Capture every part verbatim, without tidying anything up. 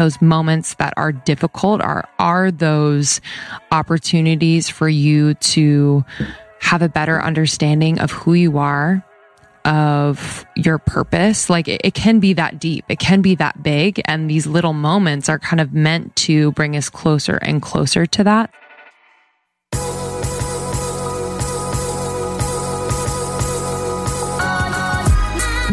those moments that are difficult are, are those opportunities for you to have a better understanding of who you are, of your purpose. Like it, it can be that deep. It can be that big. And these little moments are kind of meant to bring us closer and closer to that.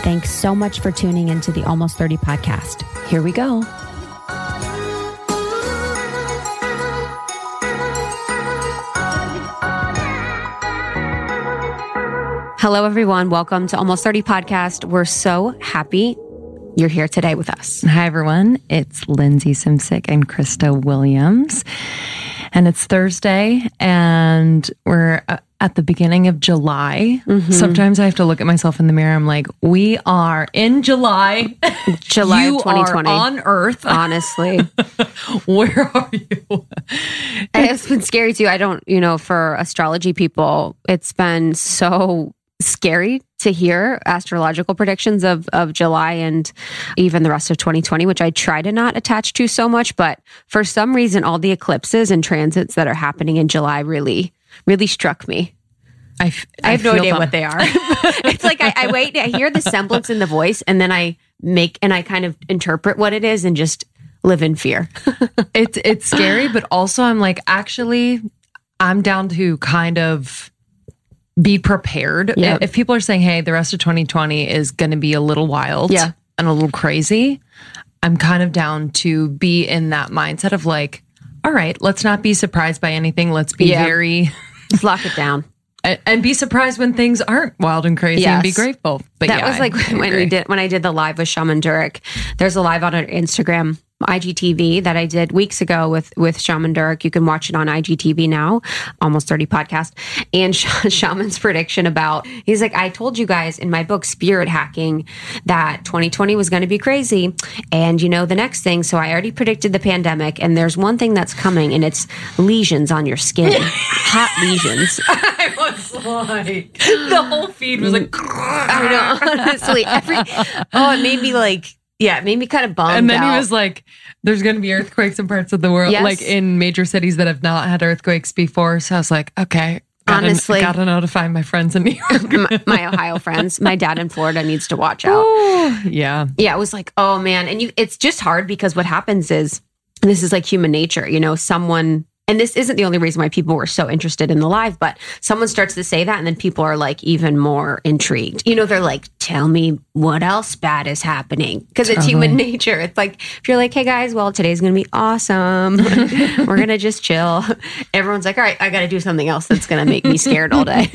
Thanks so much for tuning into the Almost thirty Podcast. Here we go. Hello, everyone. Welcome to Almost thirty Podcast. We're so happy you're here today with us. Hi, everyone. It's Lindsay Simsek and Krista Williams. And it's Thursday, and we're at the beginning of July. Mm-hmm. Sometimes I have to look at myself in the mirror. I'm like, we are in July. July you of twenty twenty. Are on Earth. Honestly. Where are you? And it's been scary too. I don't, you know, for astrology people, it's been so scary to hear astrological predictions of, of July and even the rest of twenty twenty, which I try to not attach to so much. But for some reason, all the eclipses and transits that are happening in July really... really struck me. I, f- I have I no idea them. What they are. It's like I, I wait, I hear the semblance in the voice, and then I make and I kind of interpret what it is and just live in fear. It's it's scary, but also I'm like, actually, I'm down to kind of be prepared. Yep. If people are saying, hey, the rest of twenty twenty is going to be a little wild yeah. and a little crazy, I'm kind of down to be in that mindset of like, all right, let's not be surprised by anything. Let's be yeah. very... Let's lock it down. And, and be surprised when things aren't wild and crazy yes. and be grateful. But That yeah, was like I, when I we did when I did the live with Shaman Durek. There's a live on Instagram, I G T V, that I did weeks ago with, with Shaman Durek. You can watch it on I G T V now, Almost thirty Podcast. And Shaman's prediction about... He's like, I told you guys in my book, Spirit Hacking, that twenty twenty was going to be crazy. And you know, the next thing... So I already predicted the pandemic. And there's one thing that's coming, and it's lesions on your skin. Hot lesions. I was like... The whole feed was like... I know, honestly. Every, oh, it made me like... Yeah, it made me kind of bummed out. And then out. He was like, there's going to be earthquakes in parts of the world, yes. like in major cities that have not had earthquakes before. So I was like, okay, gotta, honestly, got to notify my friends in New York. my, my Ohio friends, my dad in Florida needs to watch out. Ooh, yeah. Yeah, it was like, oh man. And you, it's just hard because what happens is, and this is like human nature, you know, someone... And this isn't the only reason why people were so interested in the live, but someone starts to say that and then people are like even more intrigued. You know, they're like, tell me what else bad is happening. Because it's uh-huh. human nature. It's like, if you're like, hey guys, well, today's going to be awesome. We're going to just chill. Everyone's like, all right, I got to do something else that's going to make me scared all day.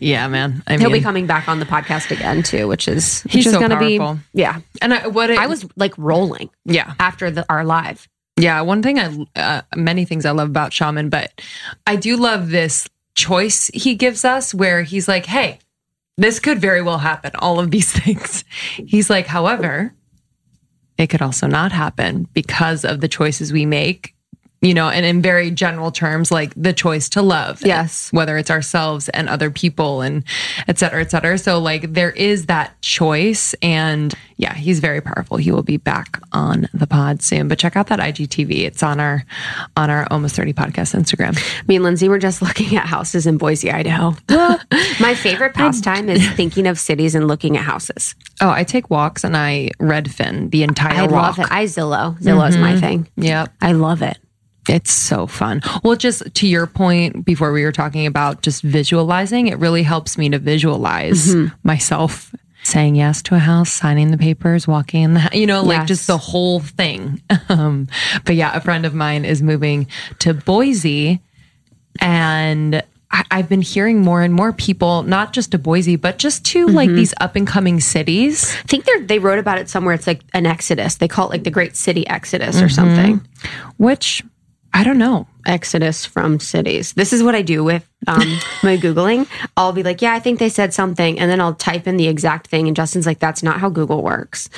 Yeah, man. I mean, he'll be coming back on the podcast again too, which is, which he's is so gonna powerful. Be, yeah. And I, what it, I was like rolling yeah. after the, our live. Yeah, one thing I, uh, many things I love about Shaman, but I do love this choice he gives us where he's like, hey, this could very well happen, all of these things. He's like, however, it could also not happen because of the choices we make, you know, and in very general terms, like the choice to love. Yes. Whether it's ourselves and other people and et cetera, et cetera. So like there is that choice and yeah, he's very powerful. He will be back on the pod soon, but check out that I G T V. It's on our, on our Almost thirty Podcast Instagram. Me and Lindsay were just looking at houses in Boise, Idaho. My favorite pastime is thinking of cities and looking at houses. Oh, I take walks and I Redfin the entire I walk. I love it. I Zillow. Zillow mm-hmm. is my thing. Yep. I love it. It's so fun. Well, just to your point before we were talking about just visualizing, it really helps me to visualize mm-hmm. myself saying yes to a house, signing the papers, walking in the house, you know, like yes. just the whole thing. Um, but yeah, a friend of mine is moving to Boise, and I, I've been hearing more and more people, not just to Boise, but just to mm-hmm. like these up and coming cities. I think they they wrote about it somewhere. It's like an exodus. They call it like the Great City Exodus mm-hmm. or something. Which, I don't know. Exodus from cities. This is what I do with um, my Googling. I'll be like, yeah, I think they said something. And then I'll type in the exact thing. And Justin's like, that's not how Google works.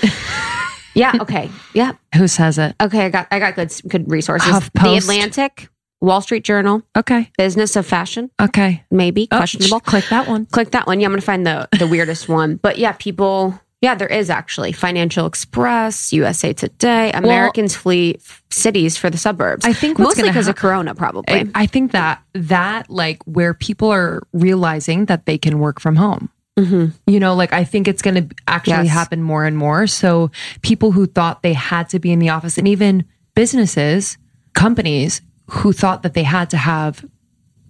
yeah. Okay. Yeah. Who says it? Okay. I got I got good, good resources. HuffPost. The Atlantic, Wall Street Journal. Okay. Business of Fashion. Okay. Maybe. Oh, questionable. Sh- click that one. Click that one. Yeah. I'm going to find the, the weirdest one. But yeah, people... Yeah, there is actually Financial Express, U S A Today, Americans well, flee f- cities for the suburbs. I think what's mostly because of Corona, probably. I, I think that that like where people are realizing that they can work from home. Mm-hmm. You know, like I think it's going to actually yes. happen more and more. So people who thought they had to be in the office, and even businesses, companies who thought that they had to have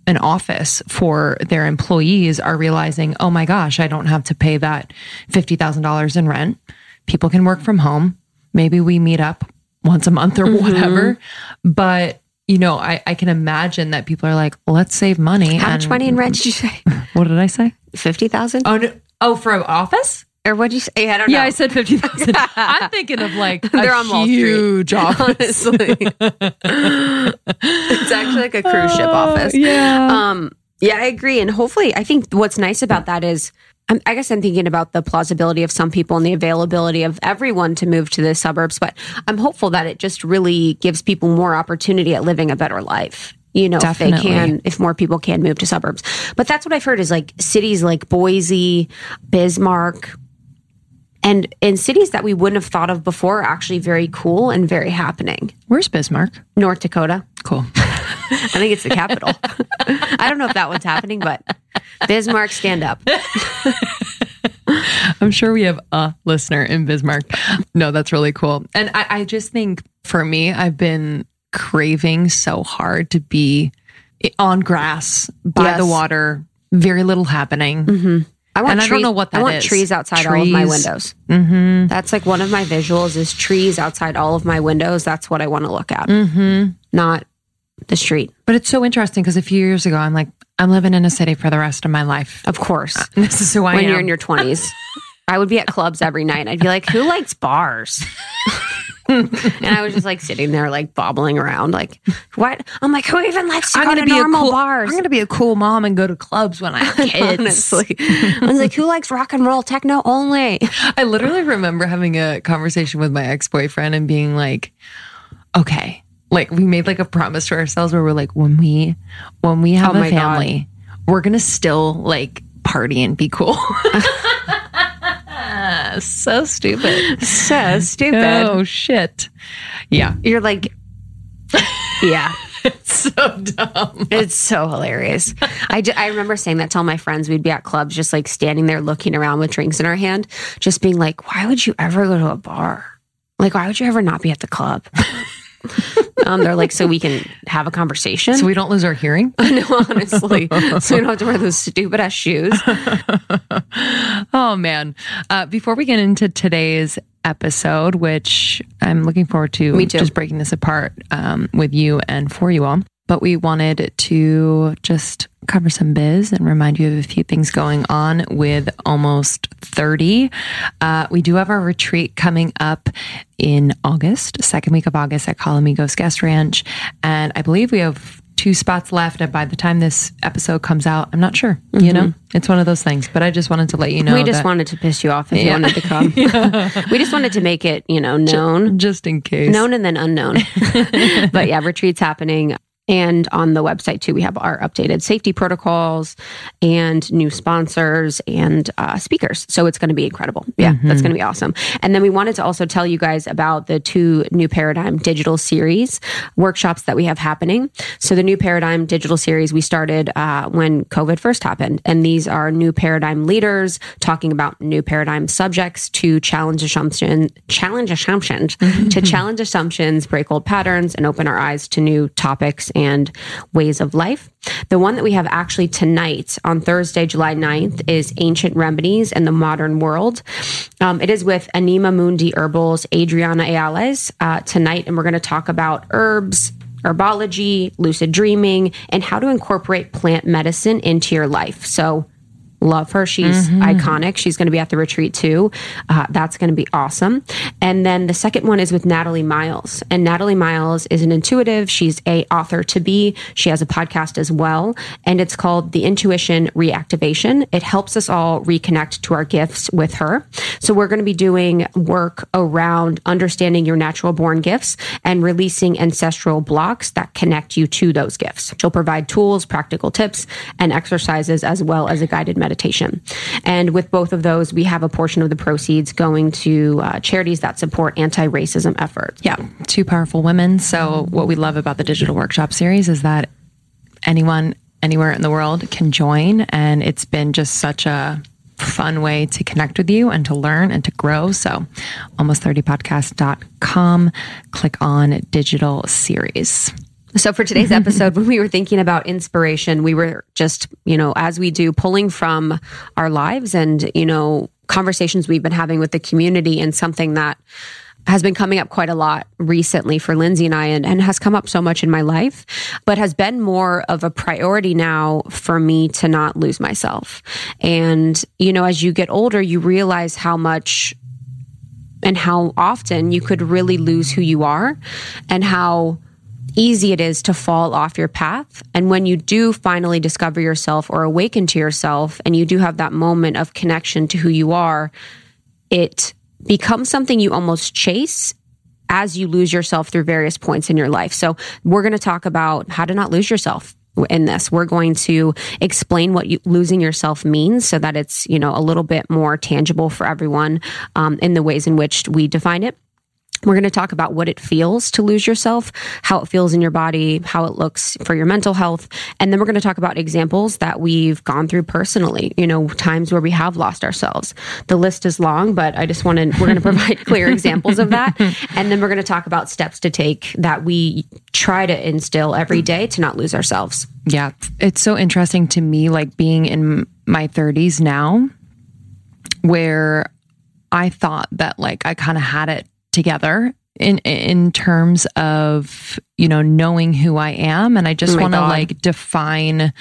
an office for their employees are realizing, oh my gosh, I don't have to pay that fifty thousand dollars in rent. People can work from home. Maybe we meet up once a month or mm-hmm. whatever. But, you know, I, I can imagine that people are like, let's save money. How and, much money in rent did you say? What did I say? fifty thousand dollars? Oh, no, oh, for an office? Or what'd you say? I don't know. Yeah, I said fifty thousand. I'm thinking of like they're a on Wall huge Street, office. Honestly. It's actually like a cruise ship oh, office. Yeah. Um, yeah, I agree. And hopefully, I think what's nice about that is, I'm, I guess I'm thinking about the plausibility of some people and the availability of everyone to move to the suburbs, but I'm hopeful that it just really gives people more opportunity at living a better life. You know, Definitely. if they can, if more people can move to suburbs. But that's what I've heard is like cities like Boise, Bismarck, and in cities that we wouldn't have thought of before are actually very cool and very happening. Where's Bismarck? North Dakota. Cool. I think it's the capital. I don't know if that one's happening, but Bismarck, stand up. I'm sure we have a listener in Bismarck. No, that's really cool. And I, I just think for me, I've been craving so hard to be on grass, by yes. the water, very little happening. Mm-hmm. I want and trees. I don't know what that is. I want is. trees outside trees. all of my windows. Mm-hmm. That's like one of my visuals is trees outside all of my windows. That's what I want to look at, mm-hmm. not the street. But it's so interesting because a few years ago, I'm like, I'm living in a city for the rest of my life. Of course. Uh, this is who I when am. When you're in your twenties. I would be at clubs every night. I'd be like, who likes bars? And I was just like sitting there, like bobbling around, like what? I'm like, who even likes to I'm go to be normal cool, bars? I'm gonna be a cool mom and go to clubs when I have kids. Honestly, I was like, who likes rock and roll, techno only? I literally remember having a conversation with my ex-boyfriend and being like, okay, like we made like a promise to ourselves where we're like, when we, when we have oh a family, God. we're gonna still like party and be cool. So stupid. So stupid. Oh, shit. Yeah. You're like, yeah. It's so dumb. It's so hilarious. I, d- I remember saying that to all my friends. We'd be at clubs just like standing there looking around with drinks in our hand, just being like, why would you ever go to a bar? Like, why would you ever not be at the club? Um, they're like, so we can have a conversation. So we don't lose our hearing? No, honestly. So we don't have to wear those stupid ass shoes. Oh, man. Uh, before we get into today's episode, which I'm looking forward to Me too. just breaking this apart um, with you and for you all, but we wanted to just cover some biz and remind you of a few things going on with Almost thirty. Uh, we do have our retreat coming up in August, second week of August at Colomigo's Guest Ranch. And I believe we have two spots left. And by the time this episode comes out, I'm not sure, mm-hmm. you know, it's one of those things, but I just wanted to let you know. We just that, wanted to piss you off if yeah. you wanted to come. yeah. We just wanted to make it, you know, known. Just in case. Known and then unknown. But yeah, retreat's happening. And on the website too, we have our updated safety protocols and new sponsors and uh, speakers. So it's going to be incredible. Yeah, mm-hmm. that's going to be awesome. And then we wanted to also tell you guys about the two New Paradigm Digital Series workshops that we have happening. So the New Paradigm Digital Series we started uh, when COVID first happened. And these are New Paradigm leaders talking about New Paradigm subjects to challenge assumptions, challenge assumptions, mm-hmm. to challenge assumptions, break old patterns, and open our eyes to new topics and ways of life. The one that we have actually tonight on Thursday, July ninth, is Ancient Remedies in the Modern World. Um, it is with Anima Mundi Herbals, Adriana Ayales uh, tonight, and we're going to talk about herbs, herbology, lucid dreaming, and how to incorporate plant medicine into your life. So love her. She's mm-hmm. iconic. She's going to be at the retreat too. Uh, that's going to be awesome. And then the second one is with Natalie Miles. And Natalie Miles is an intuitive. She's a author to be. She has a podcast as well. And it's called The Intuition Reactivation. It helps us all reconnect to our gifts with her. So we're going to be doing work around understanding your natural born gifts and releasing ancestral blocks that connect you to those gifts. She'll provide tools, practical tips, and exercises, as well as a guided meditation. Meditation. And with both of those, we have a portion of the proceeds going to uh, charities that support anti-racism efforts. Yeah, two powerful women. So what we love about the Digital Workshop Series is that anyone, anywhere in the world can join. And it's been just such a fun way to connect with you and to learn and to grow. So almost thirty podcast dot com, click on Digital Series. So for today's episode, when we were thinking about inspiration, we were just, you know, as we do, pulling from our lives and, you know, conversations we've been having with the community, and something that has been coming up quite a lot recently for Lindsay and I, and, and has come up so much in my life, but has been more of a priority now for me to not lose myself. And, you know, as you get older, you realize how much and how often you could really lose who you are, and how easy it is to fall off your path. And when you do finally discover yourself or awaken to yourself, and you do have that moment of connection to who you are, it becomes something you almost chase as you lose yourself through various points in your life. So we're going to talk about how to not lose yourself in this. We're going to explain what you, losing yourself means, so that it's, you know, a little bit more tangible for everyone um, in the ways in which we define it. We're going to talk about what it feels to lose yourself, how it feels in your body, how it looks for your mental health. And then we're going to talk about examples that we've gone through personally, you know, times where we have lost ourselves. The list is long, but I just want to, we're going to provide clear examples of that. And then we're going to talk about steps to take that we try to instill every day to not lose ourselves. Yeah. It's so interesting to me, like being in my thirties now, where I thought that like I kind of had it together in in terms of, you know, knowing who I am. And I just oh want to like define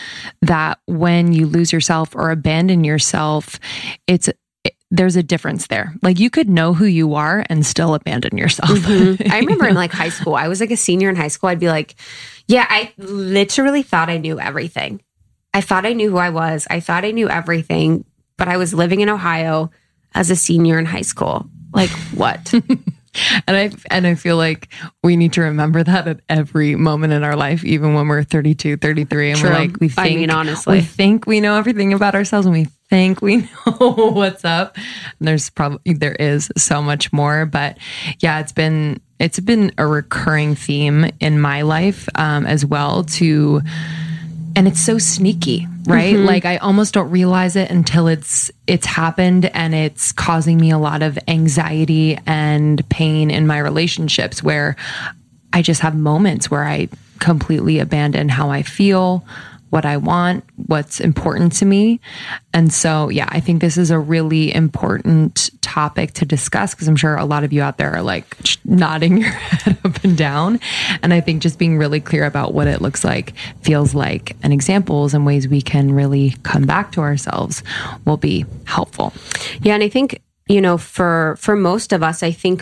that when you lose yourself or abandon yourself, it's it, there's a difference there. Like you could know who you are and still abandon yourself. Mm-hmm. I remember you know? in like high school, I was like a senior in high school. I'd be like, yeah, I literally thought I knew everything. I thought I knew who I was. I thought I knew everything, but I was living in Ohio as a senior in high school. Like what? And I and I feel like we need to remember that at every moment in our life, even when we're thirty-two, thirty-three, and True. we're like, we think, I mean, honestly. we think we know everything about ourselves, and we think we know what's up. And there's probably there is so much more, but yeah, it's been it's been a recurring theme in my life um, as well. To and it's so sneaky, right? Mm-hmm. Like I almost don't realize it until it's it's happened, and it's causing me a lot of anxiety and pain in my relationships, where I just have moments where I completely abandon how I feel, what I want, what's important to me. And so, yeah, I think this is a really important topic to discuss, because I'm sure a lot of you out there are like nodding your head up and down. And I think just being really clear about what it looks like, feels like, and examples and ways we can really come back to ourselves will be helpful. Yeah. And I think, you know, for, for most of us, I think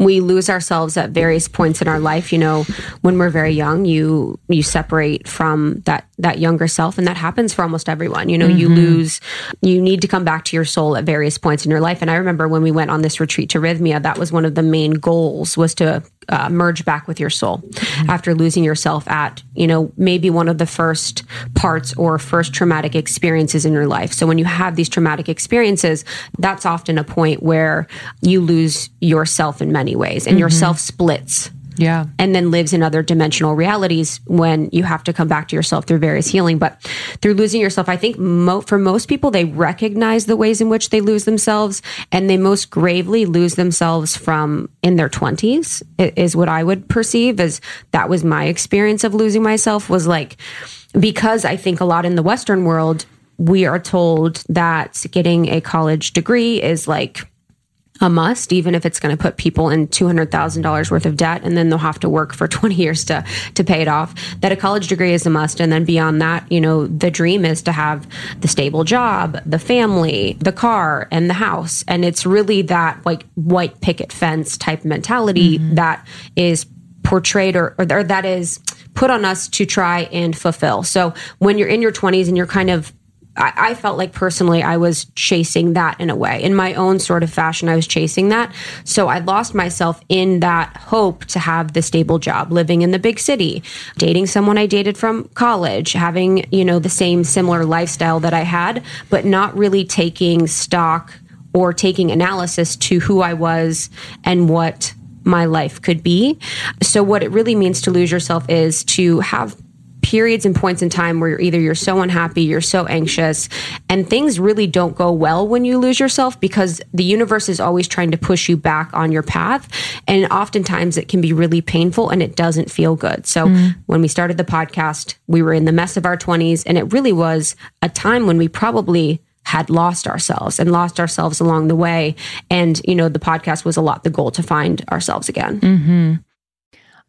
we lose ourselves at various points in our life. You know, when we're very young, you you separate from that that younger self, and that happens for almost everyone. You know, mm-hmm. you lose, you need to come back to your soul at various points in your life. And I remember when we went on this retreat to Rhythmia, that was one of the main goals, was to uh, merge back with your soul mm-hmm. after losing yourself at, you know, maybe one of the first parts or first traumatic experiences in your life. So when you have these traumatic experiences, that's often a point where you lose yourself in many ways, and mm-hmm. yourself splits. Yeah. And then lives in other dimensional realities when you have to come back to yourself through various healing. But through losing yourself, I think mo- for most people, they recognize the ways in which they lose themselves, and they most gravely lose themselves from in their twenties, is what I would perceive as that was my experience of losing myself, was like, because I think a lot in the Western world, we are told that getting a college degree is like a must, even if it's going to put people in two hundred thousand dollars worth of debt, and then they'll have to work for twenty years to to pay it off, that a college degree is a must. And then beyond that, you know, the dream is to have the stable job, the family, the car, and the house. And it's really that like white picket fence type mentality mm-hmm. that is portrayed or, or that is put on us to try and fulfill. So when you're in your twenties and you're kind of, I felt like personally I was chasing that in a way. In my own sort of fashion, I was chasing that. So I lost myself in that hope to have the stable job, living in the big city, dating someone I dated from college, having, you know, the same similar lifestyle that I had, but not really taking stock or taking analysis to who I was and what my life could be. So what it really means to lose yourself is to have periods and points in time where you're either you're so unhappy, you're so anxious, and things really don't go well when you lose yourself, because the universe is always trying to push you back on your path. And oftentimes it can be really painful and it doesn't feel good. So mm. when we started the podcast, we were in the mess of our twenties, and it really was a time when we probably had lost ourselves and lost ourselves along the way. And, you know, the podcast was a lot the goal to find ourselves again. Mm-hmm.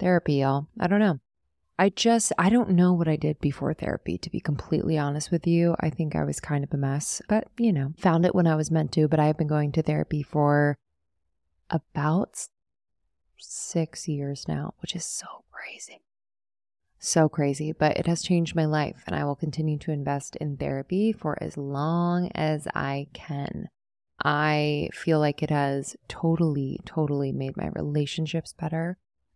Therapy, y'all. I don't know. I just, I don't know what I did before therapy, to be completely honest with you. I think I was kind of a mess, but you know, found it when I was meant to. But I have been going to therapy for about six years now, which is so crazy. So crazy, but it has changed my life, and I will continue to invest in therapy for as long as I can. I feel like it has totally, totally made my relationships better,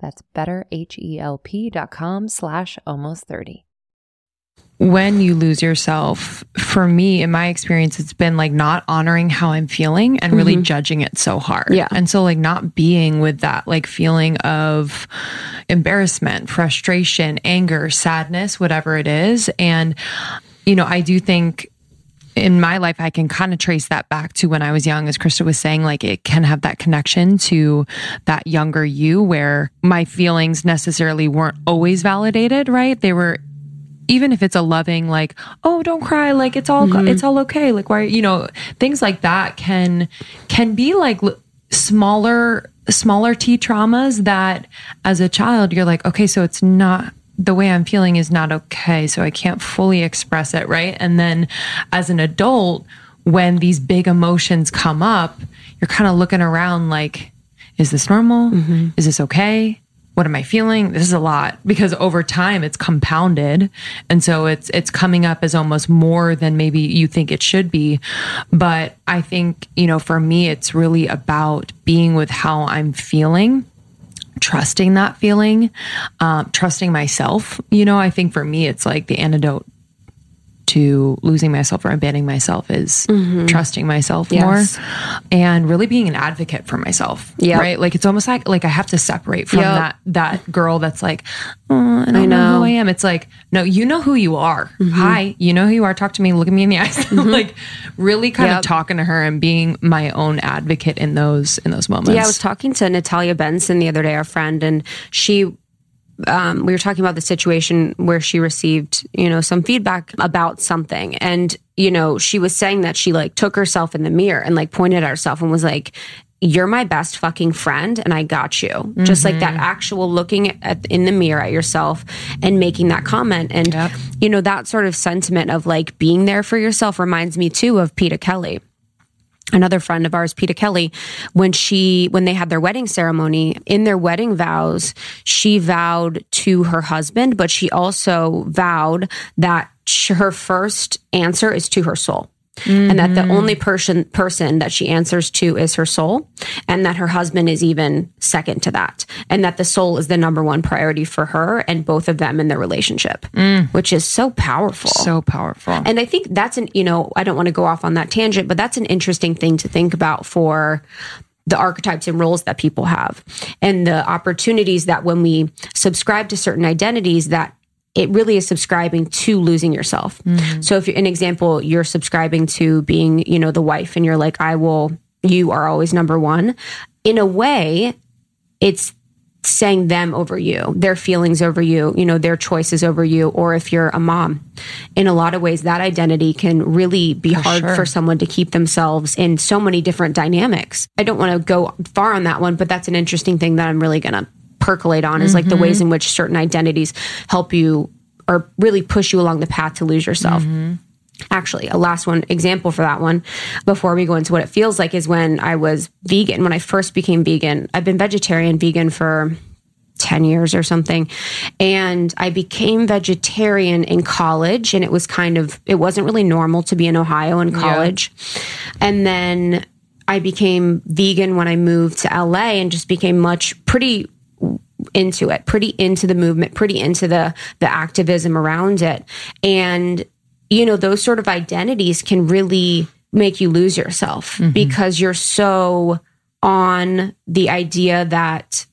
That's betterhelp.com slash almost 30. When you lose yourself, for me, in my experience, it's been like not honoring how I'm feeling and really mm-hmm. judging it so hard. Yeah. And so like not being with that like feeling of embarrassment, frustration, anger, sadness, whatever it is. And, you know, I do think in my life, I can kind of trace that back to when I was young, as Krista was saying, like it can have that connection to that younger you where my feelings necessarily weren't always validated, right? They were, even if it's a loving, like, oh, don't cry, like it's all, mm-hmm. it's all okay. Like why, you know, things like that can, can be like l- smaller, smaller T traumas that as a child, you're like, okay, so it's not, the way I'm feeling is not okay. So I can't fully express it. Right. And then as an adult, when these big emotions come up, you're kind of looking around like, is this normal? Mm-hmm. Is this okay? What am I feeling? This is a lot because over time it's compounded. And so it's, it's coming up as almost more than maybe you think it should be. But I think, you know, for me, it's really about being with how I'm feeling, trusting that feeling, um, trusting myself. You know, I think for me, it's like the antidote to losing myself or abandoning myself is mm-hmm. trusting myself yes. more and really being an advocate for myself. Yeah. Right. Like it's almost like, like I have to separate from yep. that, that girl that's like, oh, I don't I know. know who I am. It's like, no, you know who you are. Mm-hmm. Hi, you know who you are. Talk to me, look at me in the eyes. Mm-hmm. Like really kind yep. of talking to her and being my own advocate in those, in those moments. Yeah. I was talking to Natalia Benson the other day, our friend, and she Um, we were talking about the situation where she received, you know, some feedback about something. And, you know, she was saying that she like took herself in the mirror and like pointed at herself and was like, you're my best fucking friend and I got you. Mm-hmm. Just like that actual looking at, in the mirror at yourself and making that comment. And, yep. you know, that sort of sentiment of like being there for yourself reminds me too of Peta Kelly. Another friend of ours, Peta Kelly, when she, when they had their wedding ceremony, in their wedding vows, she vowed to her husband, but she also vowed that she, her first answer is to her soul. Mm-hmm. And that the only person person that she answers to is her soul, and that her husband is even second to that, and that the soul is the number one priority for her and both of them in their relationship, mm. which is so powerful. So powerful. And I think that's an, you know, I don't want to go off on that tangent, but that's an interesting thing to think about for the archetypes and roles that people have and the opportunities that when we subscribe to certain identities that it really is subscribing to losing yourself. Mm-hmm. So if you're an example, you're subscribing to being, you know, the wife and you're like, I will, you are always number one. In a way, it's saying them over you, their feelings over you, you know, their choices over you. Or if you're a mom, in a lot of ways, that identity can really be for hard sure. for someone to keep themselves in so many different dynamics. I don't want to go far on that one, but that's an interesting thing that I'm really going to percolate on is like mm-hmm. the ways in which certain identities help you or really push you along the path to lose yourself. Mm-hmm. Actually, a last one example for that one before we go into what it feels like is when I was vegan, when I first became vegan. I've been vegetarian, vegan for ten years or something. And I became vegetarian in college and it was kind of, it wasn't really normal to be in Ohio in college. Yeah. And then I became vegan when I moved to L A and just became much pretty into it, pretty into the movement, pretty into the the activism around it. And, you know, those sort of identities can really make you lose yourself mm-hmm. because you're so on the idea that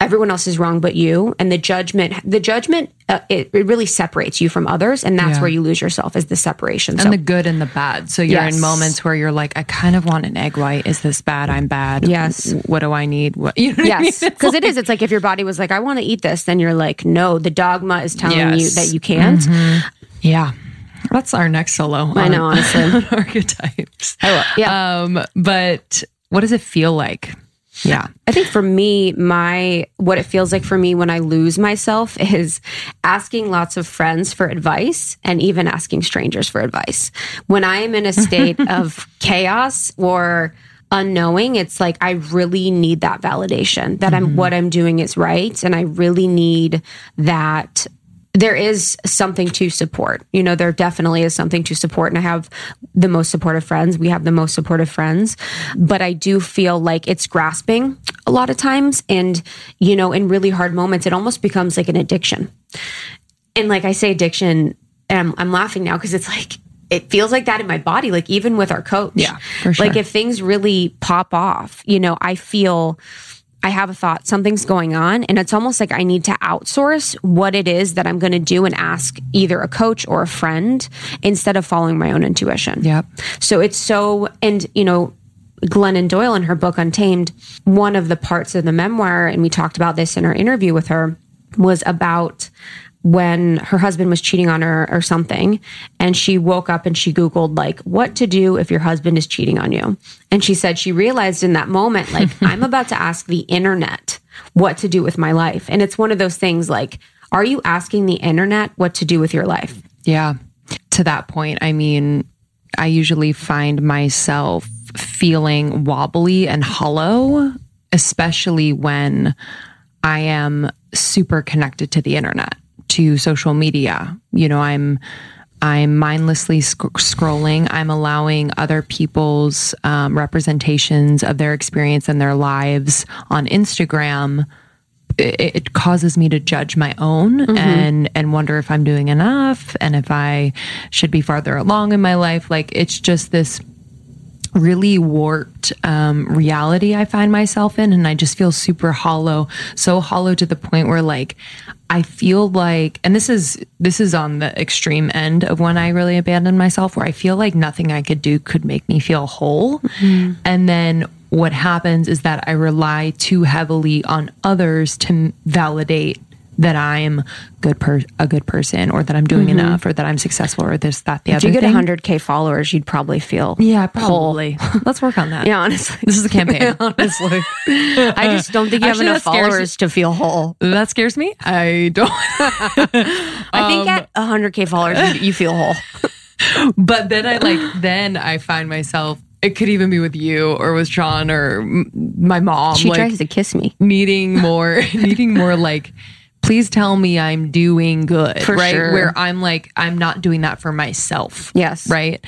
everyone else is wrong but you, and the judgment, the judgment, uh, it, it really separates you from others, and that's yeah. where you lose yourself, is the separation. And so, the good and the bad. So you're yes. in moments where you're like, I kind of want an egg white. Is this bad? I'm bad. Yes. What do I need? What, you know what yes. Because I mean? It is. It's like if your body was like, I want to eat this, then you're like, no, the dogma is telling yes. you that you can't. Mm-hmm. Yeah. That's our next solo. On, I know, honestly. On archetypes. Oh, yeah. Um, but what does it feel like? Yeah. I think for me, my, what it feels like for me when I lose myself is asking lots of friends for advice and even asking strangers for advice. When I am in a state of chaos or unknowing, it's like, I really need that validation that mm-hmm. I'm, what I'm doing is right. And I really need that. There is something to support. You know, there definitely is something to support. And I have the most supportive friends. We have the most supportive friends. But I do feel like it's grasping a lot of times. And, you know, in really hard moments, it almost becomes like an addiction. And like I say addiction, and I'm, I'm laughing now because it's like, it feels like that in my body, like even with our coach. Yeah, for sure. Like if things really pop off, you know, I feel... I have a thought, something's going on, and it's almost like I need to outsource what it is that I'm going to do and ask either a coach or a friend instead of following my own intuition. Yep. So it's so, and you know, Glennon Doyle in her book Untamed, one of the parts of the memoir, and we talked about this in our interview with her, was about when her husband was cheating on her or something, and she woke up and she Googled like what to do if your husband is cheating on you. And she said she realized in that moment, like, I'm about to ask the internet what to do with my life. And it's one of those things like, are you asking the internet what to do with your life? Yeah. To that point, I mean, I usually find myself feeling wobbly and hollow, especially when I am super connected to the internet, to social media. You know, I'm, I'm mindlessly sc- scrolling. I'm allowing other people's um, representations of their experience and their lives on Instagram. It, it causes me to judge my own mm-hmm. and, and wonder if I'm doing enough and if I should be farther along in my life. Like it's just this really warped um, reality I find myself in. And I just feel super hollow, so hollow to the point where like, I feel like, and this is, this is on the extreme end of when I really abandoned myself, where I feel like nothing I could do could make me feel whole. Mm-hmm. And then what happens is that I rely too heavily on others to validate that I'm good per- a good person, or that I'm doing mm-hmm. enough, or that I'm successful, or this, that, the if other thing. If you get one hundred K followers, you'd probably feel yeah, probably. Whole. Let's work on that. Yeah, honestly. This is a campaign. Honestly. I just don't think you Actually, have enough followers to feel whole. That scares me. I don't. I think um, at one hundred K followers, you, you feel whole. But then I like, then I find myself, it could even be with you or with Sean or my mom. She like, tries to kiss me. Needing more, needing more like, please tell me I'm doing good, for right? Sure. Where I'm like, I'm not doing that for myself. Yes. Right.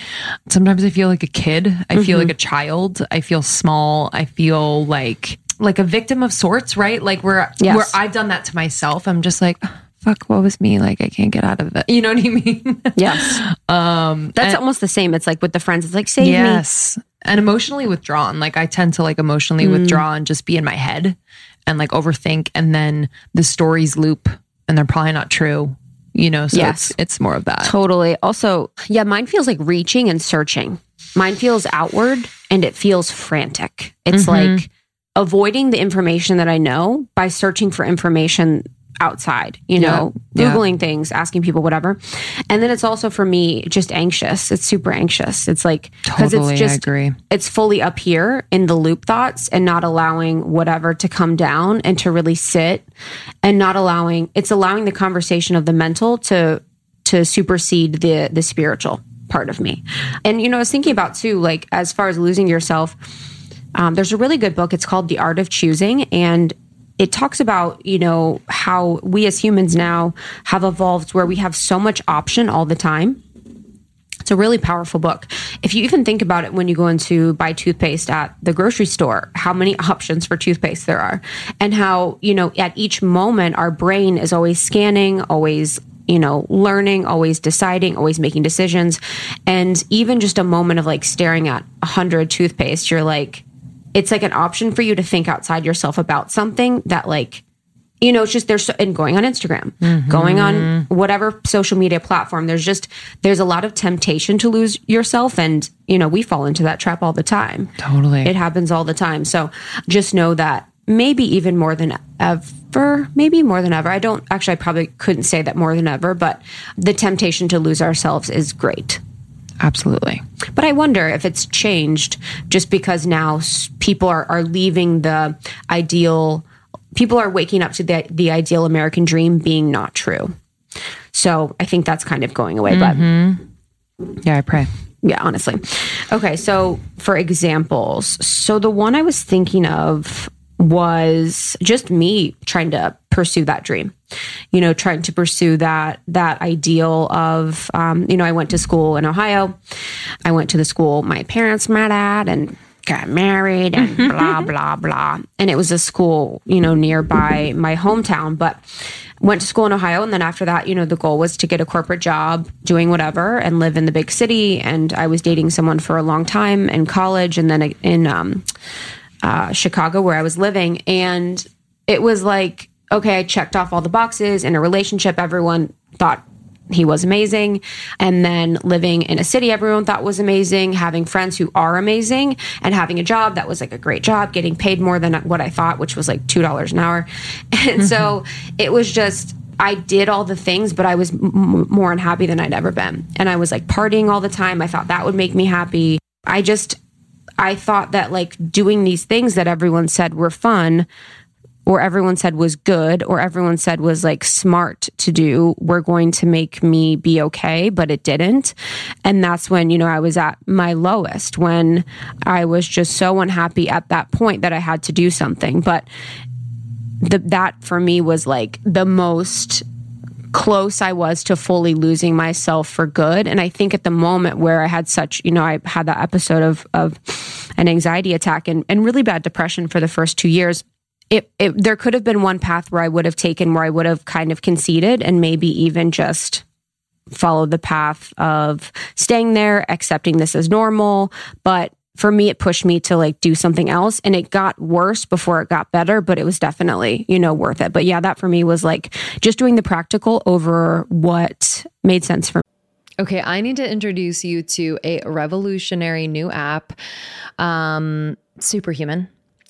Sometimes I feel like a kid. I mm-hmm. feel like a child. I feel small. I feel like, like a victim of sorts, right? Like where, yes. where I've done that to myself. I'm just like, fuck, what was me? Like, I can't get out of it. You know what I mean? Yes. um, That's and, almost the same. It's like with the friends, it's like, save yes. me. Yes. And emotionally withdrawn. Like I tend to like emotionally mm. withdraw and just be in my head and like overthink, and then the stories loop and they're probably not true, you know? So yes. it's, it's more of that. Totally. Also, yeah, mine feels like reaching and searching. Mine feels outward and it feels frantic. It's mm-hmm. like avoiding the information that I know by searching for information outside, you know, yeah. Googling yeah. things, asking people, whatever. And then it's also for me, just anxious. It's super anxious. It's like, because totally, it's just, I agree. It's fully up here in the loop thoughts and not allowing whatever to come down and to really sit, and not allowing, it's allowing the conversation of the mental to, to supersede the, the spiritual part of me. And, you know, I was thinking about too, like, as far as losing yourself, um, there's a really good book. It's called The Art of Choosing. And it talks about, you know, how we as humans now have evolved where we have so much option all the time. It's a really powerful book. If you even think about it, when you go in to buy toothpaste at the grocery store, how many options for toothpaste there are, and how, you know, at each moment, our brain is always scanning, always, you know, learning, always deciding, always making decisions. And even just a moment of like staring at a hundred toothpaste, you're like, it's like an option for you to think outside yourself about something that like you know, it's just there's so, and going on Instagram, mm-hmm. going on whatever social media platform, there's just, there's a lot of temptation to lose yourself. And, you know, we fall into that trap all the time. Totally. It happens all the time. So just know that maybe even more than ever, maybe more than ever. I don't actually, I probably couldn't say that more than ever, but the temptation to lose ourselves is great. Absolutely. But I wonder if it's changed just because now people are, are leaving the ideal, people are waking up to the the ideal American dream being not true. So I think that's kind of going away. Mm-hmm. But yeah, I pray. Yeah, honestly. Okay. So for examples, so the one I was thinking of was just me trying to pursue that dream, you know, trying to pursue that, that ideal of, um, you know, I went to school in Ohio. I went to the school my parents met at and got married and blah, blah, blah. And it was a school, you know, nearby my hometown, but went to school in Ohio. And then after that, you know, the goal was to get a corporate job doing whatever and live in the big city. And I was dating someone for a long time in college and then in, um, Uh, Chicago where I was living. And it was like, okay, I checked off all the boxes in a relationship. Everyone thought he was amazing. And then living in a city, everyone thought was amazing, having friends who are amazing and having a job that was like a great job, getting paid more than what I thought, which was like two dollars an hour. And mm-hmm. so it was just, I did all the things, but I was m- more unhappy than I'd ever been. And I was like partying all the time. I thought that would make me happy. I just, I thought that like doing these things that everyone said were fun or everyone said was good or everyone said was like smart to do were going to make me be okay, but it didn't. And that's when, you know, I was at my lowest, when I was just so unhappy at that point that I had to do something. But the, that for me was like the most close I was to fully losing myself for good. And I think at the moment where I had such, you know, I had that episode of of an anxiety attack and, and really bad depression for the first two years, it, it there could have been one path where I would have taken, where I would have kind of conceded and maybe even just followed the path of staying there, accepting this as normal. But for me, it pushed me to like do something else, and it got worse before it got better, but it was definitely, you know, worth it. But yeah, that for me was like just doing the practical over what made sense for me. Okay, I need to introduce you to a revolutionary new app, um, Superhuman.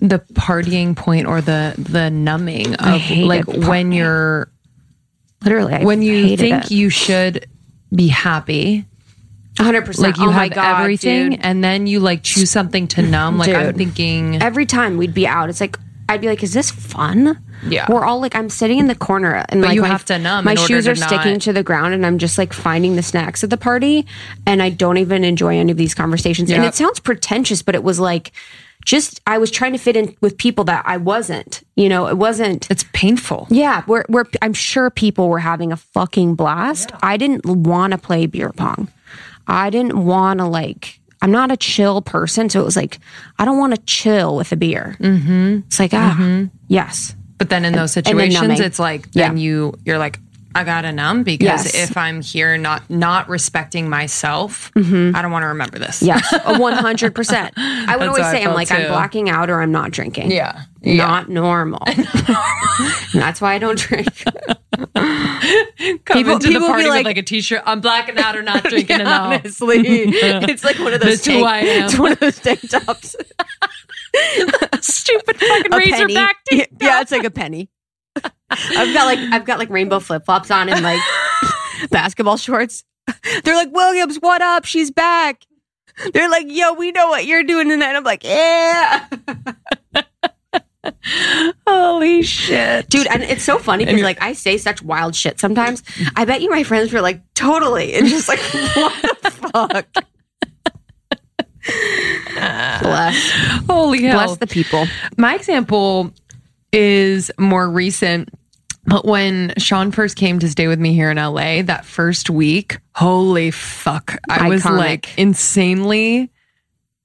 the partying point or the the numbing of like when you're literally I when you think it. you should be happy. one hundred percent Like you oh have God, everything dude. and then you like choose something to numb. Like dude. I'm thinking every time we'd be out, it's like I'd be like, is this fun? Yeah. We're all like, I'm sitting in the corner and but like you my, have to numb my shoes are to sticking not... to the ground and I'm just like finding the snacks at the party and I don't even enjoy any of these conversations. Yep. And it sounds pretentious, but it was like just, I was trying to fit in with people that I wasn't, you know, it wasn't. It's painful. Yeah. We're, we're, I'm sure people were having a fucking blast. Yeah. I didn't want to play beer pong. I didn't want to like... I'm not a chill person. So it was like, I don't want to chill with a beer. Mm-hmm. It's like, ah, mm-hmm. yes. But then in those situations, it's like, then yeah. you, you're like, I gotta numb because yes. if I'm here not not respecting myself, mm-hmm. I don't want to remember this. Yeah, one hundred percent I would always say, I'm like, too. I'm blacking out or I'm not drinking. Yeah. yeah. Not normal. That's why I don't drink. Come people, into people the party like, with like a t-shirt. I'm blacking out or not drinking at yeah, all. Honestly, it's like one of those. Tank, I am. It's one of those tank tops. Stupid fucking a Razorback tank top. Yeah, it's like a penny. I've got like I've got like rainbow flip flops on and like basketball shorts. They're like, Williams, what up? She's back. They're like, yo, we know what you're doing tonight. I'm like, yeah. Holy shit, dude! And it's so funny because like I say such wild shit sometimes. I bet you my friends were like, totally, and just like, what the fuck? Bless, holy hell, bless the people. My example is more recent, but when Sean first came to stay with me here in L A, that first week, holy fuck, I Iconic. was like insanely.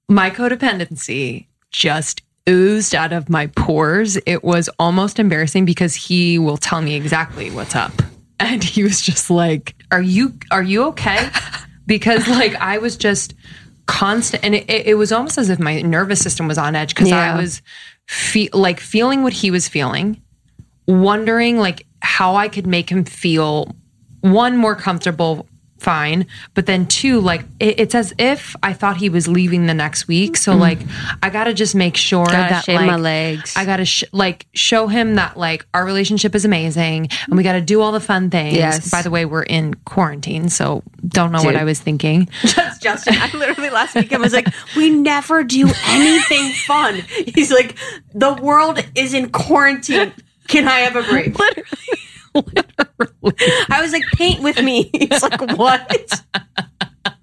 My codependency just oozed out of my pores. It was almost embarrassing because he will tell me exactly what's up. And he was just like, are you, are you okay? Because like I was just constant. And it, it was almost as if my nervous system was on edge because yeah. I was fe- like feeling what he was feeling, wondering like how I could make him feel one, more comfortable, fine. But then two, like it, it's as if I thought he was leaving the next week. So mm. like, I got to just make sure gotta that like, my legs. I got to sh- like show him that like our relationship is amazing and we got to do all the fun things. Yes. By the way, we're in quarantine, so don't know Dude. what I was thinking. Just Justin. I literally last week I was like, we never do anything fun. He's like, the world is in quarantine. Can I have a break? Literally. Literally. I was like, paint with me. It's like, what?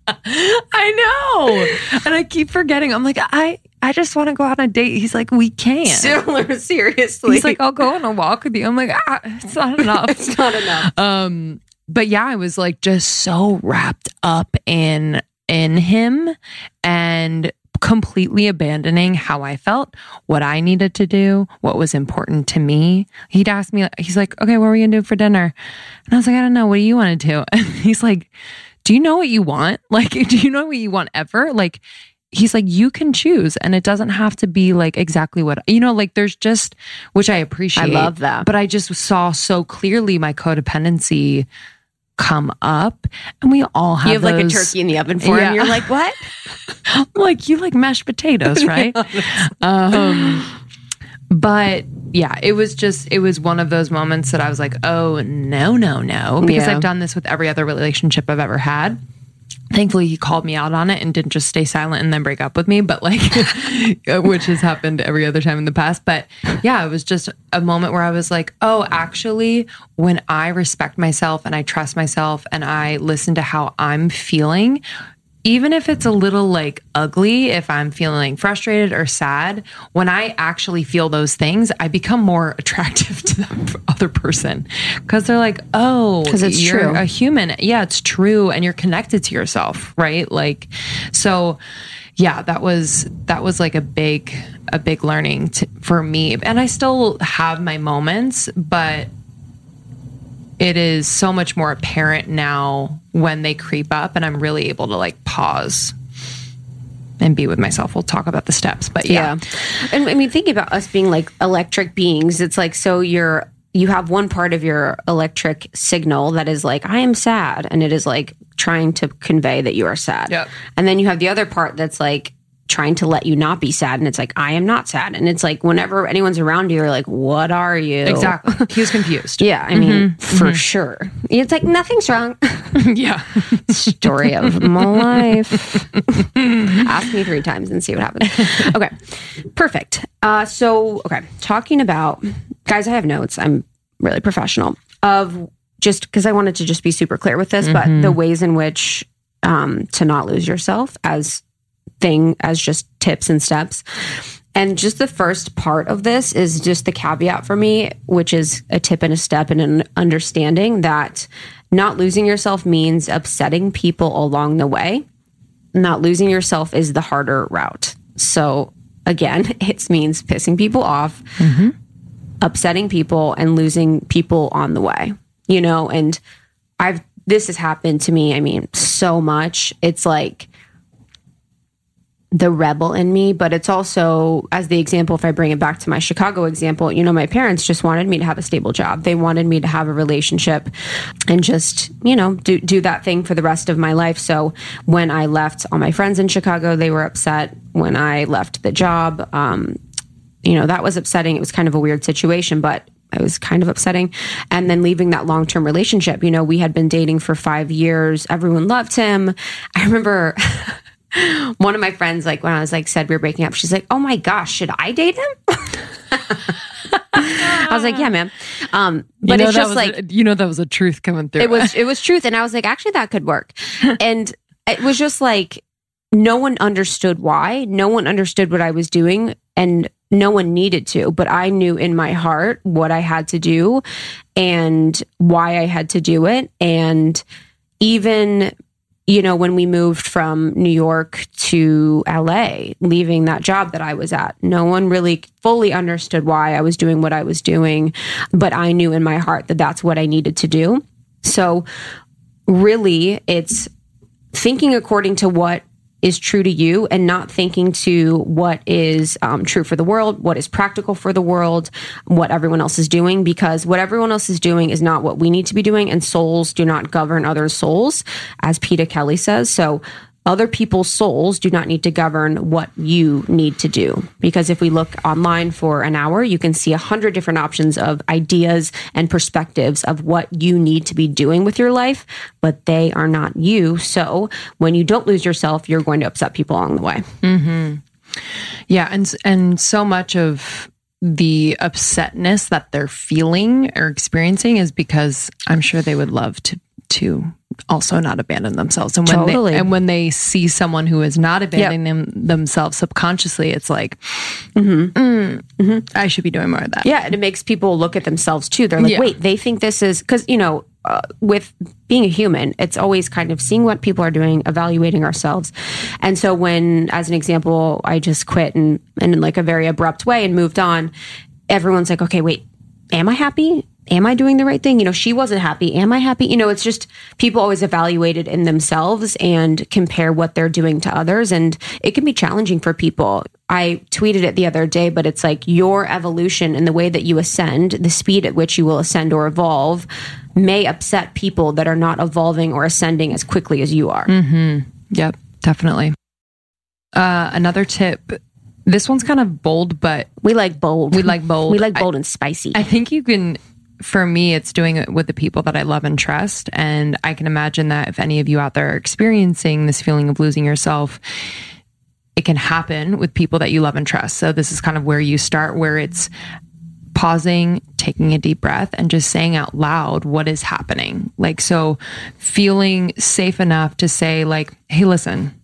I know. And I keep forgetting. I'm like, I, I just want to go out on a date. He's like, we can't. Similar, seriously. He's like, I'll go on a walk with you. I'm like, ah, it's not enough. It's not enough. Um, but yeah, I was like just so wrapped up in in him and completely abandoning how I felt, what I needed to do, what was important to me. He'd ask me, he's like, okay, what are we going to do for dinner? And I was like, I don't know. What do you want to do? And he's like, do you know what you want? Like, do you know what you want ever? Like, he's like, you can choose and it doesn't have to be like exactly what, you know, like there's just, which I appreciate. I love that. But I just saw so clearly my codependency come up, and we all have, you have those, like a turkey in the oven for yeah. him. You're like, what? Like, you like mashed potatoes, right? um, but yeah, it was just, it was one of those moments that I was like, oh no, no, no. Because yeah. I've done this with every other relationship I've ever had. Thankfully, he called me out on it and didn't just stay silent and then break up with me, but like, which has happened every other time in the past. But yeah, it was just a moment where I was like, oh, actually, when I respect myself and I trust myself and I listen to how I'm feeling, even if it's a little like ugly, if I'm feeling frustrated or sad, when I actually feel those things, I become more attractive to the other person because they're like, oh, because it's you're true. a human. Yeah, it's true. And you're connected to yourself, right? Like, so yeah, that was, that was like a big, a big learning to, for me. And I still have my moments, but it is so much more apparent now when they creep up, and I'm really able to like pause and be with myself. We'll talk about the steps, but yeah. yeah. And I mean, thinking about us being like electric beings, it's like, so you're, you have one part of your electric signal that is like, I am sad. And it is like trying to convey that you are sad. Yep. And then you have the other part that's like trying to let you not be sad. And it's like, I am not sad. And it's like, whenever anyone's around you, you're like, what are you? Exactly. He was confused. yeah. I mm-hmm. mean, for mm-hmm. sure. It's like, nothing's wrong. yeah. Story of my life. Ask me three times and see what happens. Okay. Perfect. Uh, so, okay. Talking about... Guys, I have notes. I'm really professional. Of just because I wanted to just be super clear with this, mm-hmm. but the ways in which um, to not lose yourself as thing as just tips and steps. And just the first part of this is just the caveat for me, which is a tip and a step and an understanding that not losing yourself means upsetting people along the way. Not losing yourself is the harder route. So again, it means pissing people off. Mm-hmm. Upsetting people and losing people on the way, you know, and I've, this has happened to me. I mean, so much. It's like the rebel in me, but it's also, as the example, if I bring it back to my Chicago example, you know, my parents just wanted me to have a stable job. They wanted me to have a relationship and just, you know, do, do that thing for the rest of my life. So when I left, all my friends in Chicago, they were upset when I left the job. Um, You know, that was upsetting. It was kind of a weird situation, but it was kind of upsetting. And then leaving that long-term relationship, you know, we had been dating for five years. Everyone loved him. I remember one of my friends, like when I was like, said we were breaking up, she's like, oh my gosh, should I date him? I was like, yeah, man. Um, but you know, it's just like, a, you know, that was a truth coming through. It was, it was truth. And I was like, actually that could work. And it was just like, no one understood why. No one understood what I was doing. And no one needed to, but I knew in my heart what I had to do and why I had to do it. And even, you know, when we moved from New York to L A, leaving that job that I was at, no one really fully understood why I was doing what I was doing, but I knew in my heart that that's what I needed to do. So really, it's thinking according to what is true to you and not thinking to what is um, true for the world, what is practical for the world, what everyone else is doing, because what everyone else is doing is not what we need to be doing. And souls do not govern other souls, as Peta Kelly says. So other people's souls do not need to govern what you need to do. Because if we look online for an hour, you can see a hundred different options of ideas and perspectives of what you need to be doing with your life, but they are not you. So when you don't lose yourself, you're going to upset people along the way. Mm-hmm. Yeah. And, and so much of the upsetness that they're feeling or experiencing is because I'm sure they would love to to also not abandon themselves. And when, totally. they, and when they see someone who is not abandoning yep. them, themselves subconsciously, it's like, mm-hmm. Mm, mm-hmm. I should be doing more of that. Yeah. And it makes people look at themselves too. They're like, yeah. wait, they think this is, because, you know, uh, with being a human, it's always kind of seeing what people are doing, evaluating ourselves. And so when, as an example, I just quit and, and in like a very abrupt way and moved on, everyone's like, okay, wait, am I happy? Am I doing the right thing? You know, she wasn't happy. Am I happy? You know, it's just people always evaluate it in themselves and compare what they're doing to others. And it can be challenging for people. I tweeted it the other day, but it's like your evolution and the way that you ascend, the speed at which you will ascend or evolve may upset people that are not evolving or ascending as quickly as you are. Mm-hmm. Yep, definitely. Uh, another tip. This one's kind of bold, but... We like bold. We like bold. We like bold I, and spicy. I think you can... For me, it's doing it with the people that I love and trust. And I can imagine that if any of you out there are experiencing this feeling of losing yourself, it can happen with people that you love and trust. So this is kind of where you start, where it's pausing, taking a deep breath, and just saying out loud what is happening. Like, so feeling safe enough to say like, hey, listen,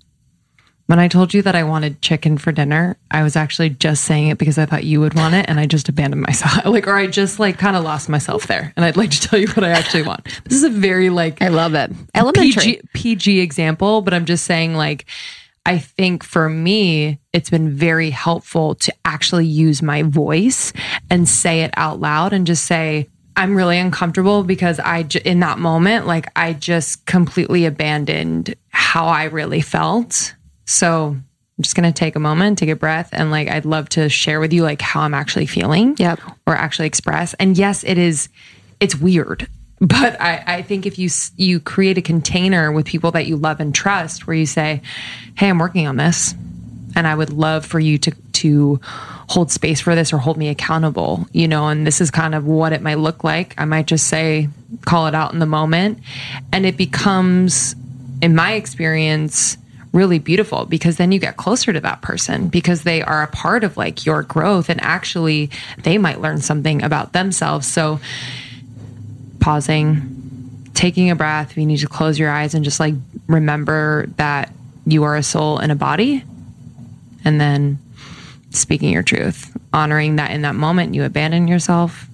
when I told you that I wanted chicken for dinner, I was actually just saying it because I thought you would want it, and I just abandoned myself. Like, or I just like kind of lost myself there. And I'd like to tell you what I actually want. This is a very like I love it elementary P G, P G example, but I'm just saying like I think for me, it's been very helpful to actually use my voice and say it out loud and just say, I'm really uncomfortable because I, in that moment, like I just completely abandoned how I really felt. So I'm just going to take a moment, take a breath. And like, I'd love to share with you like how I'm actually feeling. Yep. Or actually express. And yes, it is, it's weird. But I, I think if you you create a container with people that you love and trust where you say, hey, I'm working on this and I would love for you to to hold space for this or hold me accountable, you know, and this is kind of what it might look like. I might just say, call it out in the moment. And it becomes, in my experience, really beautiful because then you get closer to that person because they are a part of like your growth and actually they might learn something about themselves. So pausing, taking a breath, you need to close your eyes and just like remember that you are a soul and a body and then speaking your truth, honoring that in that moment you abandon yourself.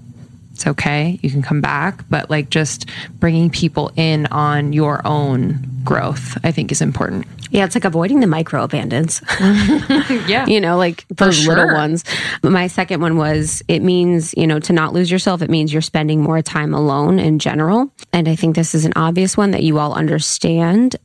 It's okay. You can come back, but like just bringing people in on your own growth, I think is important. Yeah, it's like avoiding the micro abandons. Yeah. You know, like those sure. little ones. My second one was, it means, you know, to not lose yourself. It means you're spending more time alone in general. And I think this is an obvious one that you all understand.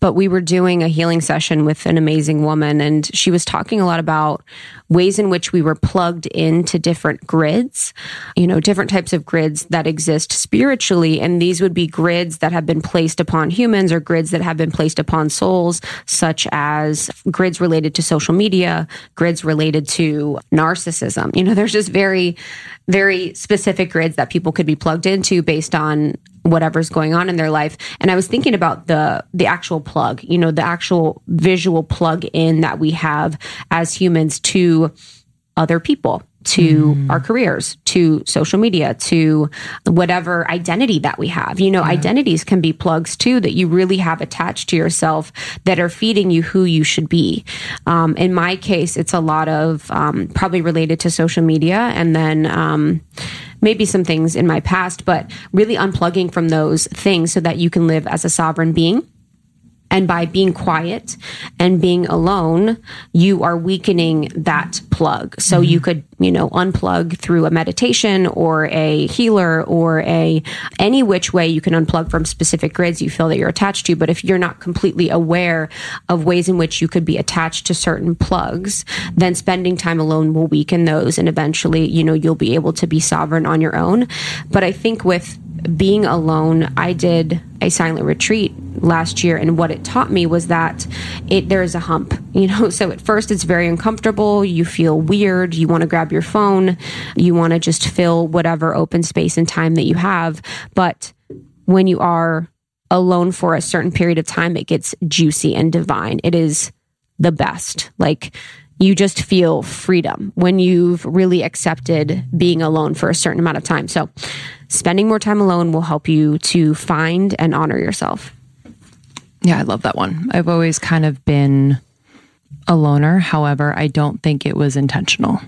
But we were doing a healing session with an amazing woman, and she was talking a lot about ways in which we were plugged into different grids, you know, different types of grids that exist spiritually. And these would be grids that have been placed upon humans or grids that have been placed upon souls, such as grids related to social media, grids related to narcissism. You know, there's just very, very specific grids that people could be plugged into based on whatever's going on in their life. And I was thinking about the the actual plug, you know, the actual visual plug in that we have as humans to other people, to mm. our careers, to social media, to whatever identity that we have. You know, yeah. Identities can be plugs too that you really have attached to yourself that are feeding you who you should be. Um, in my case, it's a lot of um, probably related to social media and then um, maybe some things in my past, but really unplugging from those things so that you can live as a sovereign being. And by being quiet and being alone, you are weakening that plug. So mm-hmm. you could, you know, unplug through a meditation or a healer or a any which way you can unplug from specific grids you feel that you're attached to. But if you're not completely aware of ways in which you could be attached to certain plugs, then spending time alone will weaken those. And eventually, you know, you'll be able to be sovereign on your own. But I think with being alone, I did a silent retreat last year, and what it taught me was that it there is a hump, you know. So at first, it's very uncomfortable. You feel weird. You want to grab your phone. You want to just fill whatever open space and time that you have. But when you are alone for a certain period of time, it gets juicy and divine. It is the best. Like, you just feel freedom when you've really accepted being alone for a certain amount of time. So spending more time alone will help you to find and honor yourself. Yeah, I love that one. I've always kind of been a loner. However, I don't think it was intentional.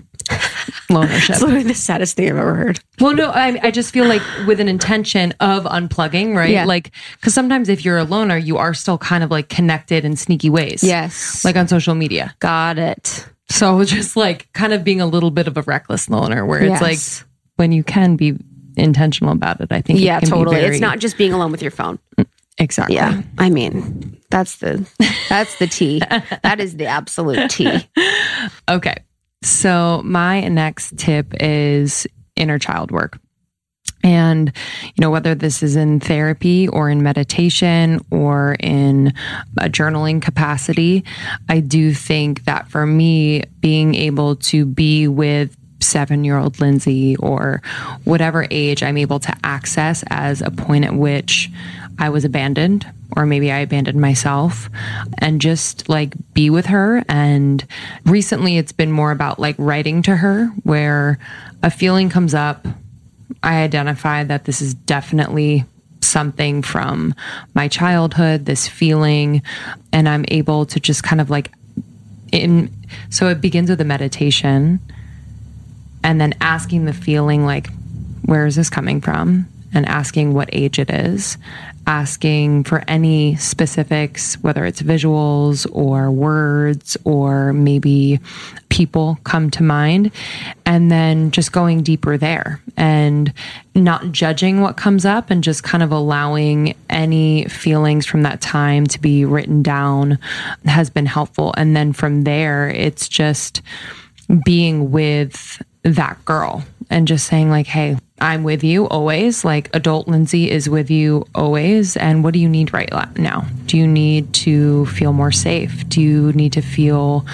Lonership. It's literally the saddest thing I've ever heard. Well, no, I, I just feel like with an intention of unplugging, right? Yeah. Like, because sometimes if you're a loner, you are still kind of like connected in sneaky ways. Yes. Like on social media. Got it. So just like kind of being a little bit of a reckless loner where it's yes. like when you can be intentional about it, I think. Yeah, it can totally. Be very... It's not just being alone with your phone. Exactly. Yeah. I mean, that's the, that's the tea. That is the absolute tea. Okay. So my next tip is inner child work. And, you know, whether this is in therapy or in meditation or in a journaling capacity, I do think that for me, being able to be with seven-year-old Lindsay or whatever age I'm able to access as a point at which I was abandoned, or maybe I abandoned myself, and just like be with her. And recently it's been more about like writing to her where a feeling comes up. I identify that this is definitely something from my childhood, this feeling, and I'm able to just kind of like in. So it begins with a meditation and then asking the feeling like, where is this coming from? and asking what age it is, asking for any specifics, whether it's visuals or words or maybe people come to mind, and then just going deeper there and not judging what comes up and just kind of allowing any feelings from that time to be written down has been helpful. And then from there, it's just being with that girl and just saying like, hey, I'm with you always, like adult Lindsay is with you always. And what do you need right now? Do you need to feel more safe? Do you need to feel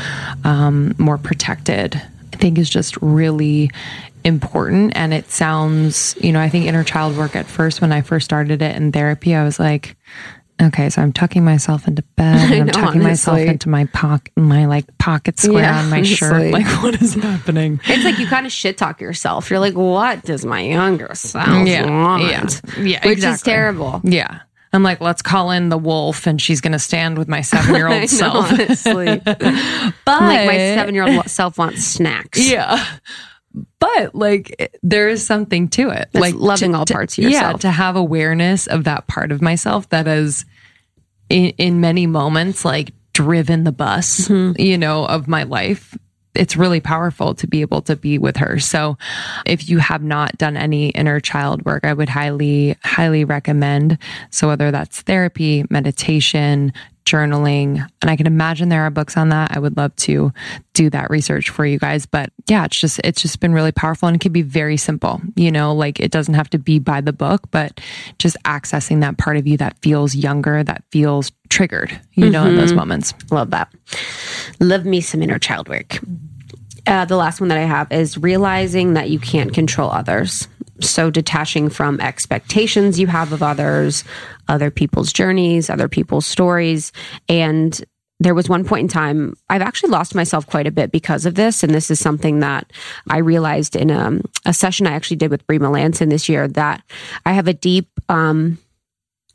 um, more protected? I think is just really important. And it sounds, you know, I think inner child work at first, when I first started it in therapy, I was like, okay, so I'm tucking myself into bed and I'm know, tucking honestly. myself into my pocket, my like pocket square yeah, on my honestly. shirt. Like, what is happening? It's like you kind of shit talk yourself. You're like, what does my younger self yeah, want? Yeah, yeah, Which exactly. is terrible. Yeah. I'm like, let's call in the wolf and she's going to stand with my seven-year-old self. Know, honestly. But like my seven-year-old self wants snacks. Yeah. But like, there is something to it. That's like loving to, all parts of yourself. Yeah, to have awareness of that part of myself that is in, in many moments, like driven the bus, mm-hmm. you know, of my life. It's really powerful to be able to be with her. So if you have not done any inner child work, I would highly, highly recommend. So whether that's therapy, meditation, journaling, and I can imagine there are books on that. I would love to do that research for you guys, but yeah, it's just, it's just been really powerful and it can be very simple, you know, like it doesn't have to be by the book, but just accessing that part of you that feels younger, that feels triggered, you mm-hmm. know, in those moments. Love that. Love me some inner child work. Uh, the last one that I have is realizing that you can't control others. So detaching from expectations you have of others, other people's journeys, other people's stories. And there was one point in time, I've actually lost myself quite a bit because of this. And this is something that I realized in a, a session I actually did with Brima Lanson this year, that I have a deep um,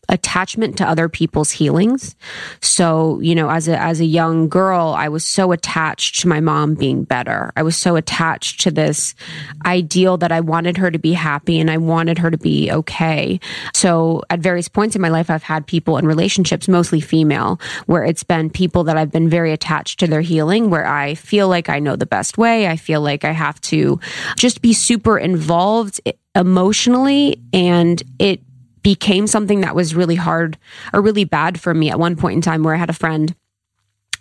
attachment to other people's healings. So, you know, as a, as a young girl, I was so attached to my mom being better. I was so attached to this ideal that I wanted her to be happy and I wanted her to be okay. So at various points in my life, I've had people in relationships, mostly female, where it's been people that I've been very attached to their healing, where I feel like I know the best way. I feel like I have to just be super involved emotionally, and it became something that was really hard or really bad for me at one point in time, where I had a friend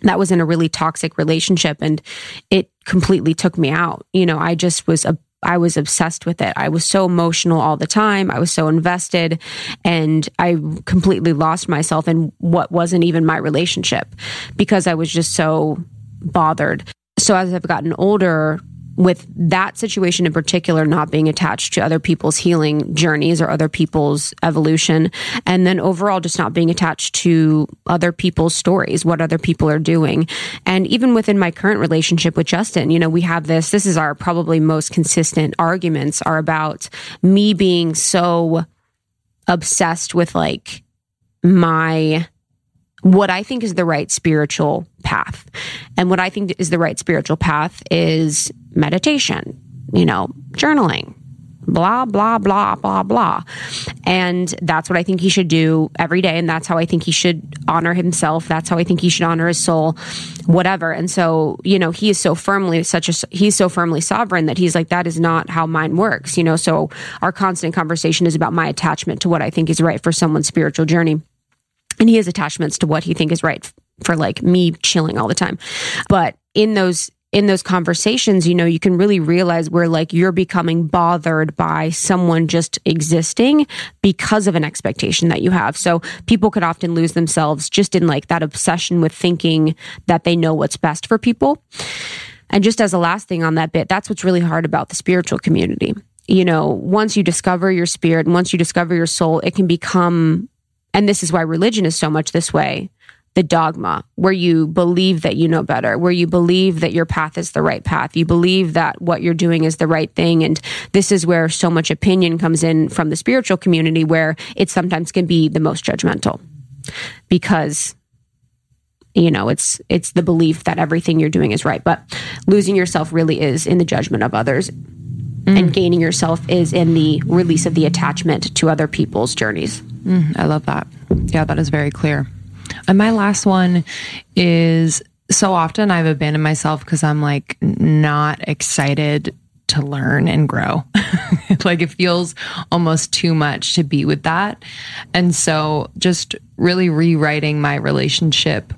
that was in a really toxic relationship and it completely took me out. You know, I just was a I was obsessed with it. I was so emotional all the time. I was so invested, and I completely lost myself in what wasn't even my relationship because I was just so bothered. So as I've gotten older, with that situation in particular, not being attached to other people's healing journeys or other people's evolution. And then overall, just not being attached to other people's stories, what other people are doing. And even within my current relationship with Justin, you know, we have this, this is our probably most consistent arguments are about me being so obsessed with like my, what I think is the right spiritual path. And what I think is the right spiritual path is meditation, you know, journaling, blah, blah, blah, blah, blah. And that's what I think he should do every day. And that's how I think he should honor himself. That's how I think he should honor his soul, whatever. And so, you know, he is so firmly such a, he's so firmly sovereign that he's like, that is not how mine works, you know? So our constant conversation is about my attachment to what I think is right for someone's spiritual journey. And he has attachments to what he think is right for like me chilling all the time. But in those, in those conversations, you know, you can really realize where like you're becoming bothered by someone just existing because of an expectation that you have. So people could often lose themselves just in like that obsession with thinking that they know what's best for people. And just as a last thing on that bit, that's what's really hard about the spiritual community. You know, once you discover your spirit and once you discover your soul, it can become, and this is why religion is so much this way, the dogma, where you believe that you know better, where you believe that your path is the right path. You believe that what you're doing is the right thing. And this is where so much opinion comes in from the spiritual community, where it sometimes can be the most judgmental because, you know, it's it's the belief that everything you're doing is right. But losing yourself really is in the judgment of others. Mm. And gaining yourself is in the release of the attachment to other people's journeys. Mm, I love that. Yeah, that is very clear. And my last one is, so often I've abandoned myself because I'm like not excited to learn and grow. Like it feels almost too much to be with that. And so just really rewriting my relationship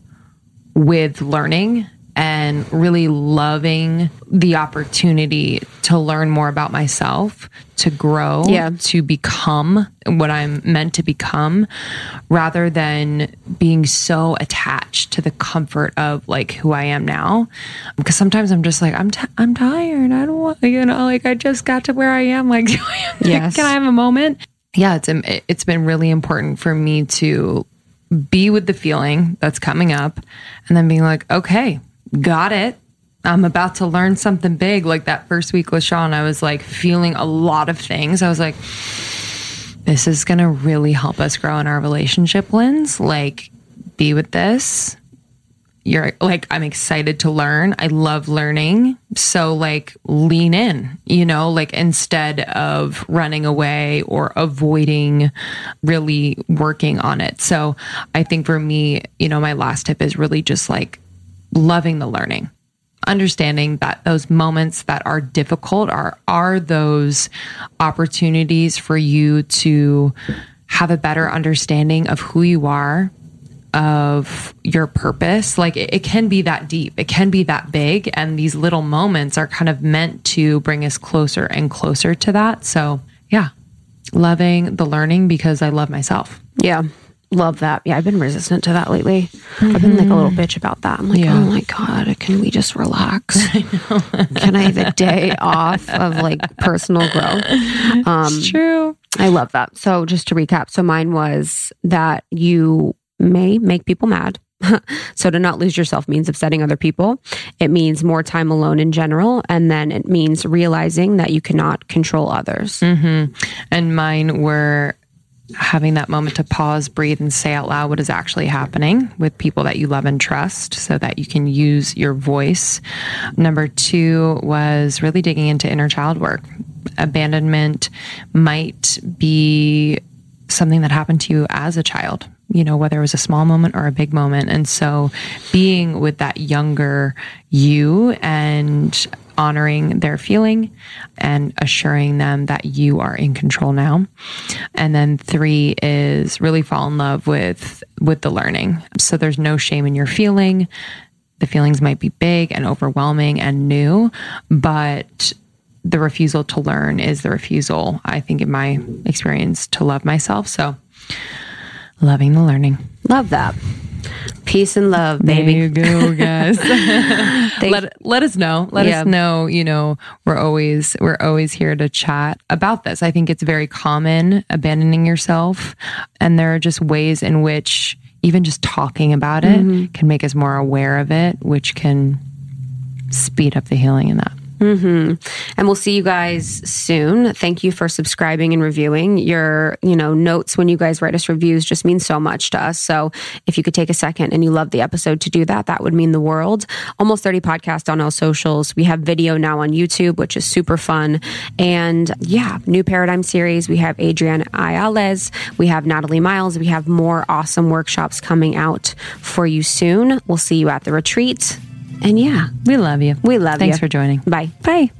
with learning and really loving the opportunity to learn more about myself, to grow, yeah. to become what I'm meant to become, rather than being so attached to the comfort of like who I am now. Because sometimes I'm just like, I'm t- I'm tired. I don't want, you know, like I just got to where I am. Like, yes. Can I have a moment? Yeah, it's it's been really important for me to be with the feeling that's coming up and then being like, okay, got it. I'm about to learn something big. Like that first week with Sean, I was like feeling a lot of things. I was like, this is going to really help us grow in our relationship, Linz. Like, be with this. You're like, I'm excited to learn. I love learning. So like lean in, you know, like instead of running away or avoiding really working on it. So I think for me, you know, my last tip is really just like loving the learning, understanding that those moments that are difficult are, are those opportunities for you to have a better understanding of who you are, of your purpose. Like it, it can be that deep. It can be that big. And these little moments are kind of meant to bring us closer and closer to that. So yeah, loving the learning because I love myself. Yeah. Love that. Yeah. I've been resistant to that lately. Mm-hmm. I've been like a little bitch about that. I'm like, yeah. Oh my God, can we just relax? I know. Can I have a day off of like personal growth? Um, it's true. I love that. So just to recap. So mine was that you may make people mad. So to not lose yourself means upsetting other people. It means more time alone in general. And then it means realizing that you cannot control others. Mm-hmm. And mine were having that moment to pause, breathe, and say out loud what is actually happening with people that you love and trust so that you can use your voice. Number two was really digging into inner child work. Abandonment might be something that happened to you as a child, you know, whether it was a small moment or a big moment. And so being with that younger you and honoring their feeling and assuring them that you are in control now. And then three is really fall in love with, with the learning. So there's no shame in your feeling. The feelings might be big and overwhelming and new, but the refusal to learn is the refusal, I think, in my experience, to love myself. So loving the learning. Love that. Peace and love, baby. There you go, guys. let, let us know. Let yeah. us know, you know, we're always, we're always here to chat about this. I think it's very common, abandoning yourself. And there are just ways in which even just talking about it mm-hmm. can make us more aware of it, which can speed up the healing in that. Mm-hmm. And we'll see you guys soon. Thank you for subscribing and reviewing. Your, you know, notes when you guys write us reviews just mean so much to us. So if you could take a second and you love the episode to do that, that would mean the world. Almost thirty Podcast on all socials. We have video now on YouTube, which is super fun. And yeah, New Paradigm Series. We have Adriana Ayales. We have Natalie Miles. We have more awesome workshops coming out for you soon. We'll see you at the retreat. And yeah, we love you. We love you. Thanks for joining. Bye. Bye.